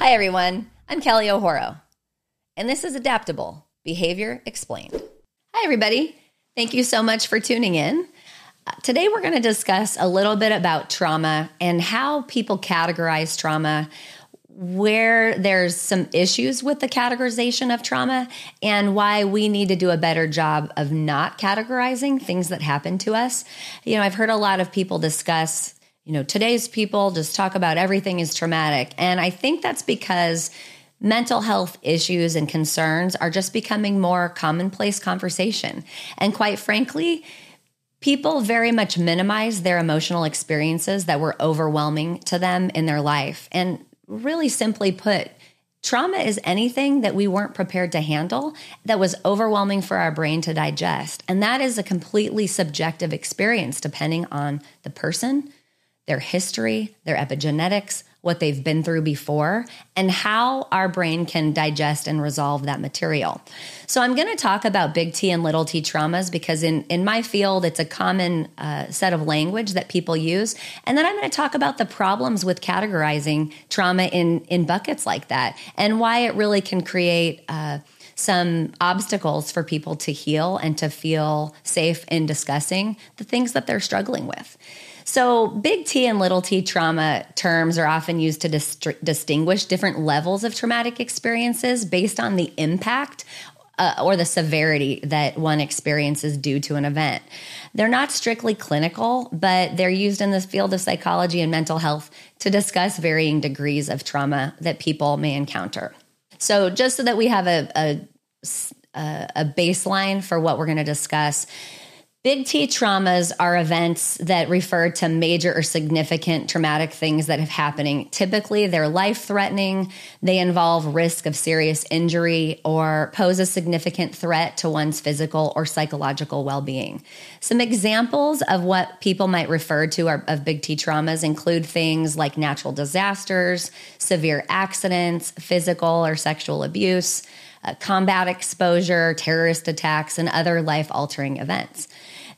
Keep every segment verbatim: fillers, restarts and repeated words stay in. Hi everyone, I'm Kelly O'Horo, and this is Adaptable Behavior Explained. Hi everybody, thank you so much for tuning in. Uh, today we're going to discuss a little bit about trauma and how people categorize trauma, where there's some issues with the categorization of trauma, and why we need to do a better job of not categorizing things that happen to us. You know, I've heard a lot of people discuss You know, today's people just talk about everything is traumatic. And I think that's because mental health issues and concerns are just becoming more commonplace conversation. And quite frankly, people very much minimize their emotional experiences that were overwhelming to them in their life. And really simply put, trauma is anything that we weren't prepared to handle that was overwhelming for our brain to digest. And that is a completely subjective experience depending on the person, their history, their epigenetics, what they've been through before, and how our brain can digest and resolve that material. So I'm going to talk about big T and little t traumas because in, in my field, it's a common uh, set of language that people use. And then I'm going to talk about the problems with categorizing trauma in, in buckets like that and why it really can create uh, some obstacles for people to heal and to feel safe in discussing the things that they're struggling with. So big T and little t trauma terms are often used to dist- distinguish different levels of traumatic experiences based on the impact uh, or the severity that one experiences due to an event. They're not strictly clinical, but they're used in the field of psychology and mental health to discuss varying degrees of trauma that people may encounter. So just so that we have a, a, a baseline for what we're going to discuss, big T traumas are events that refer to major or significant traumatic things that have happening. Typically, they're life-threatening. They involve risk of serious injury or pose a significant threat to one's physical or psychological well-being. Some examples of what people might refer to are, of big T traumas include things like natural disasters, severe accidents, physical or sexual abuse, Uh, combat exposure, terrorist attacks, and other life-altering events.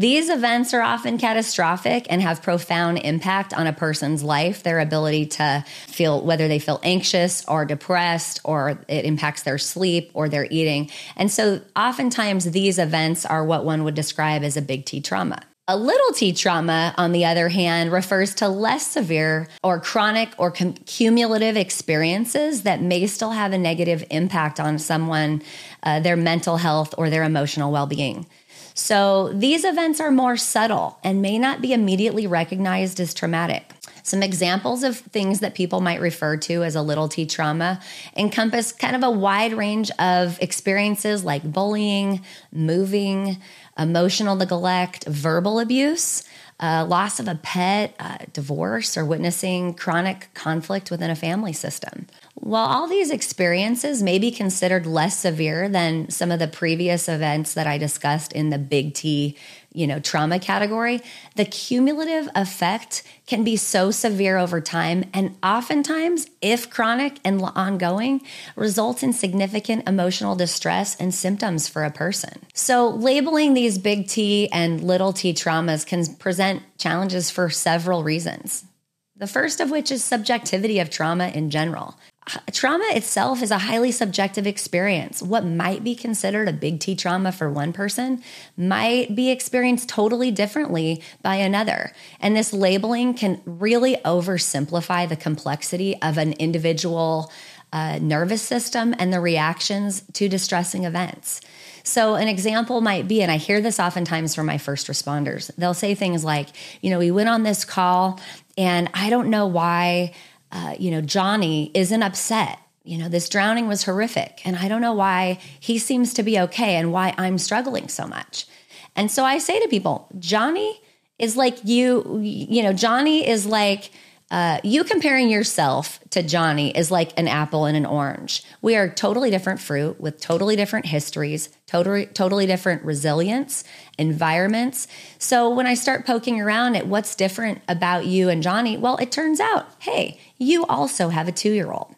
These events are often catastrophic and have profound impact on a person's life, their ability to feel, whether they feel anxious or depressed, or it impacts their sleep or their eating. And so oftentimes these events are what one would describe as a big T trauma. A little t trauma, on the other hand, refers to less severe or chronic or com- cumulative experiences that may still have a negative impact on someone, uh, their mental health or their emotional well-being. So these events are more subtle and may not be immediately recognized as traumatic. Some examples of things that people might refer to as a little t trauma encompass kind of a wide range of experiences like bullying, moving, emotional neglect, verbal abuse, uh, loss of a pet, uh, divorce, or witnessing chronic conflict within a family system. While all these experiences may be considered less severe than some of the previous events that I discussed in the big T, you know, trauma category, the cumulative effect can be so severe over time and oftentimes, if chronic and ongoing, results in significant emotional distress and symptoms for a person. So labeling these big T and little t traumas can present challenges for several reasons. The first of which is subjectivity of trauma in general. Trauma itself is a highly subjective experience. What might be considered a big T trauma for one person might be experienced totally differently by another. And this labeling can really oversimplify the complexity of an individual uh, nervous system and the reactions to distressing events. So an example might be, and I hear this oftentimes from my first responders, they'll say things like, you know, we went on this call and I don't know why Uh, you know, Johnny isn't upset. You know, this drowning was horrific. And I don't know why he seems to be okay and why I'm struggling so much. And so I say to people, Johnny is like you, you know, Johnny is like, uh, you comparing yourself to Johnny is like an apple and an orange. We are totally different fruit with totally different histories, totally, totally different resilience, environments. So when I start poking around at what's different about you and Johnny, well, it turns out, hey, you also have a two-year-old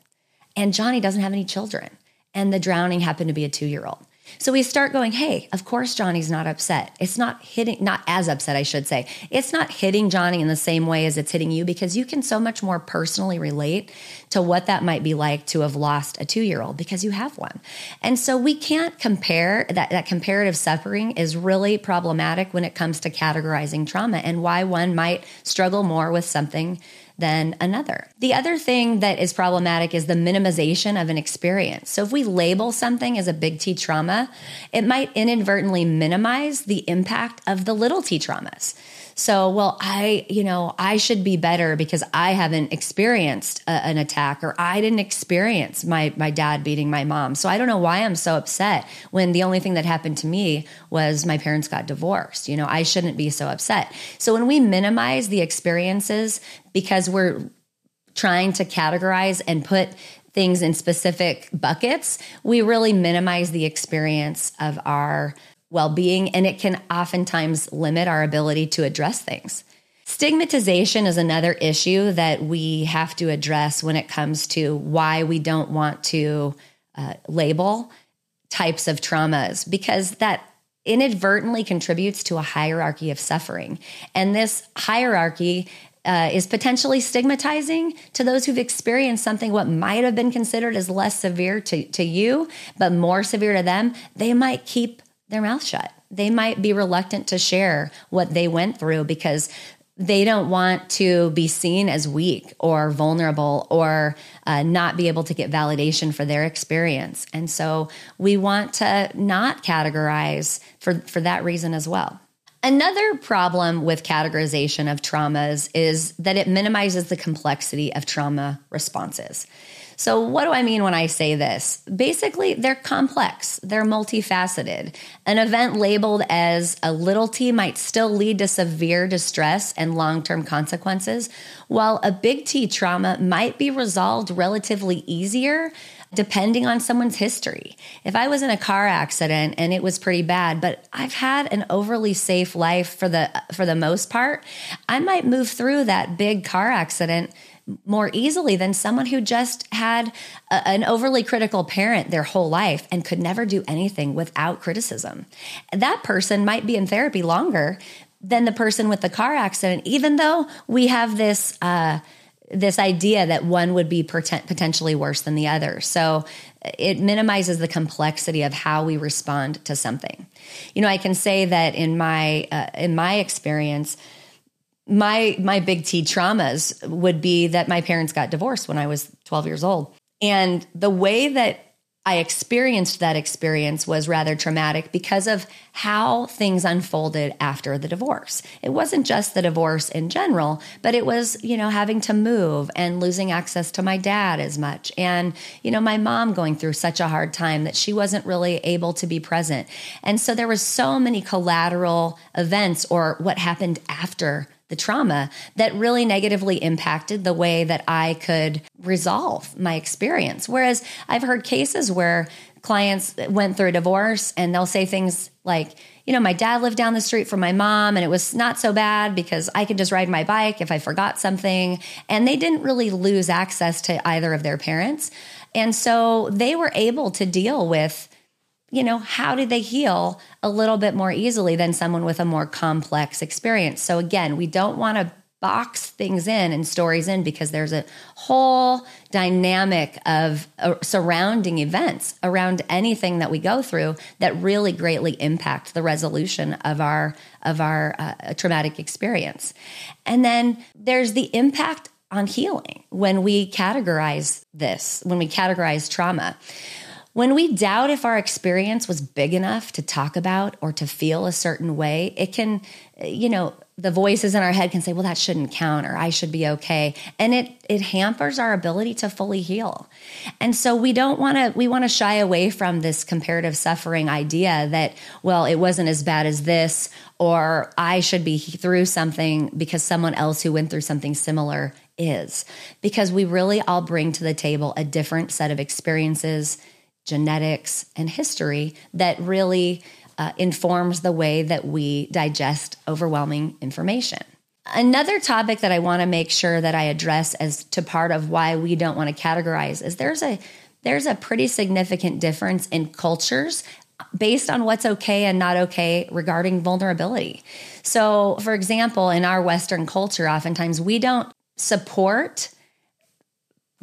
and Johnny doesn't have any children and the drowning happened to be a two-year-old. So we start going, hey, of course, Johnny's not upset. It's not hitting, not as upset, I should say. It's not hitting Johnny in the same way as it's hitting you, because you can so much more personally relate to what that might be like to have lost a two-year-old, because you have one. And so we can't compare, that, that comparative suffering is really problematic when it comes to categorizing trauma and why one might struggle more with something than another. The other thing that is problematic is the minimization of an experience. So if we label something as a big T trauma, it might inadvertently minimize the impact of the little T traumas. So, well, I, you know, I should be better because I haven't experienced a, an attack, or I didn't experience my, my dad beating my mom. So I don't know why I'm so upset when the only thing that happened to me was my parents got divorced. You know, I shouldn't be so upset. So when we minimize the experiences because we're trying to categorize and put things in specific buckets, we really minimize the experience of our well-being, and it can oftentimes limit our ability to address things. Stigmatization is another issue that we have to address when it comes to why we don't want to uh, label types of traumas, because that inadvertently contributes to a hierarchy of suffering. And this hierarchy Uh, is potentially stigmatizing to those who've experienced something what might have been considered as less severe to, to you, but more severe to them. They might keep their mouth shut. They might be reluctant to share what they went through because they don't want to be seen as weak or vulnerable, or uh, not be able to get validation for their experience. And so we want to not categorize for, for that reason as well. Another problem with categorization of traumas is that it minimizes the complexity of trauma responses. So what do I mean when I say this? Basically, they're complex. They're multifaceted. An event labeled as a little T might still lead to severe distress and long-term consequences, while a big T trauma might be resolved relatively easier depending on someone's history. If I was in a car accident and it was pretty bad, but I've had an overly safe life for the for the most part, I might move through that big car accident more easily than someone who just had a, an overly critical parent their whole life and could never do anything without criticism. That person might be in therapy longer than the person with the car accident, even though we have this uh, this idea that one would be potent, potentially worse than the other. So it minimizes the complexity of how we respond to something. You know, I can say that in my uh, in my experience, My my big T traumas would be that my parents got divorced when I was twelve years old. And the way that I experienced that experience was rather traumatic because of how things unfolded after the divorce. It wasn't just the divorce in general, but it was, you know, having to move and losing access to my dad as much. And, you know, my mom going through such a hard time that she wasn't really able to be present. And so there were so many collateral events, or what happened after the trauma, that really negatively impacted the way that I could resolve my experience. Whereas I've heard cases where clients went through a divorce and they'll say things like, you know, my dad lived down the street from my mom and it was not so bad because I could just ride my bike if I forgot something. And they didn't really lose access to either of their parents. And so they were able to deal with, you know, how did they heal a little bit more easily than someone with a more complex experience. So again, we don't want to box things in and stories in, because there's a whole dynamic of uh, surrounding events around anything that we go through that really greatly impact the resolution of our, of our uh, traumatic experience. And then there's the impact on healing when we categorize this, when we categorize trauma. When we doubt if our experience was big enough to talk about or to feel a certain way, it can, you know, the voices in our head can say, well, that shouldn't count, or I should be okay. And it it hampers our ability to fully heal. And so we don't want to, we want to shy away from this comparative suffering idea that, well, it wasn't as bad as this, or I should be through something because someone else who went through something similar is, because we really all bring to the table a different set of experiences, genetics, and history that really uh, informs the way that we digest overwhelming information. Another topic that I want to make sure that I address as to part of why we don't want to categorize is there's a there's a pretty significant difference in cultures based on what's okay and not okay regarding vulnerability. So, for example, in our Western culture, oftentimes we don't support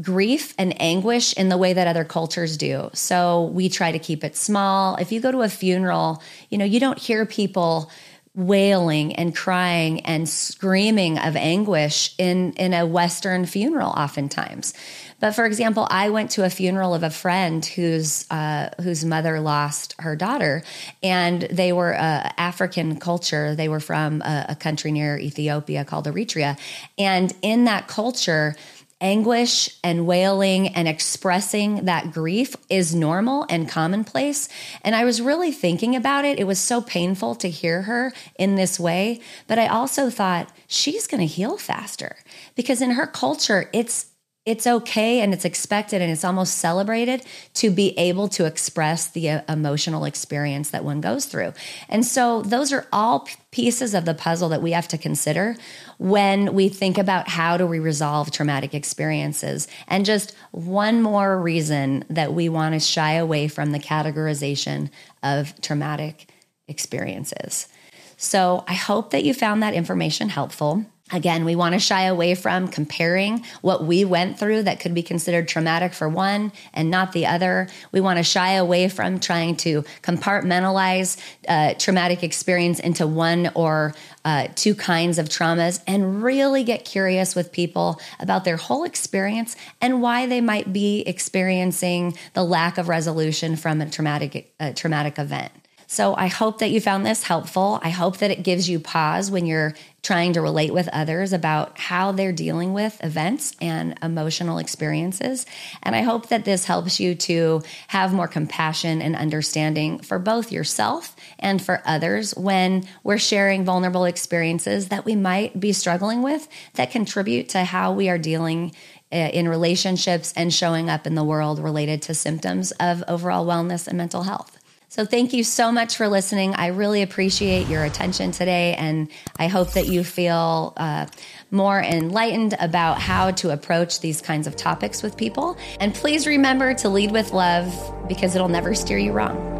grief and anguish in the way that other cultures do. So we try to keep it small. If you go to a funeral, you know, you don't hear people wailing and crying and screaming of anguish in, in a Western funeral oftentimes. But for example, I went to a funeral of a friend whose uh, whose mother lost her daughter, and they were uh, African culture. They were from a, a country near Ethiopia called Eritrea. And in that culture, anguish and wailing and expressing that grief is normal and commonplace. And I was really thinking about it. It was so painful to hear her in this way. But I also thought, she's going to heal faster, because in her culture, it's it's okay and it's expected and it's almost celebrated to be able to express the emotional experience that one goes through. And so those are all pieces of the puzzle that we have to consider when we think about how do we resolve traumatic experiences. And just one more reason that we want to shy away from the categorization of traumatic experiences. So I hope that you found that information helpful. Again, we want to shy away from comparing what we went through that could be considered traumatic for one and not the other. We want to shy away from trying to compartmentalize uh, traumatic experience into one or uh, two kinds of traumas, and really get curious with people about their whole experience and why they might be experiencing the lack of resolution from a traumatic, a traumatic event. So I hope that you found this helpful. I hope that it gives you pause when you're trying to relate with others about how they're dealing with events and emotional experiences. And I hope that this helps you to have more compassion and understanding for both yourself and for others when we're sharing vulnerable experiences that we might be struggling with that contribute to how we are dealing in relationships and showing up in the world related to symptoms of overall wellness and mental health. So thank you so much for listening. I really appreciate your attention today, and I hope that you feel uh, more enlightened about how to approach these kinds of topics with people. And please remember to lead with love, because it'll never steer you wrong.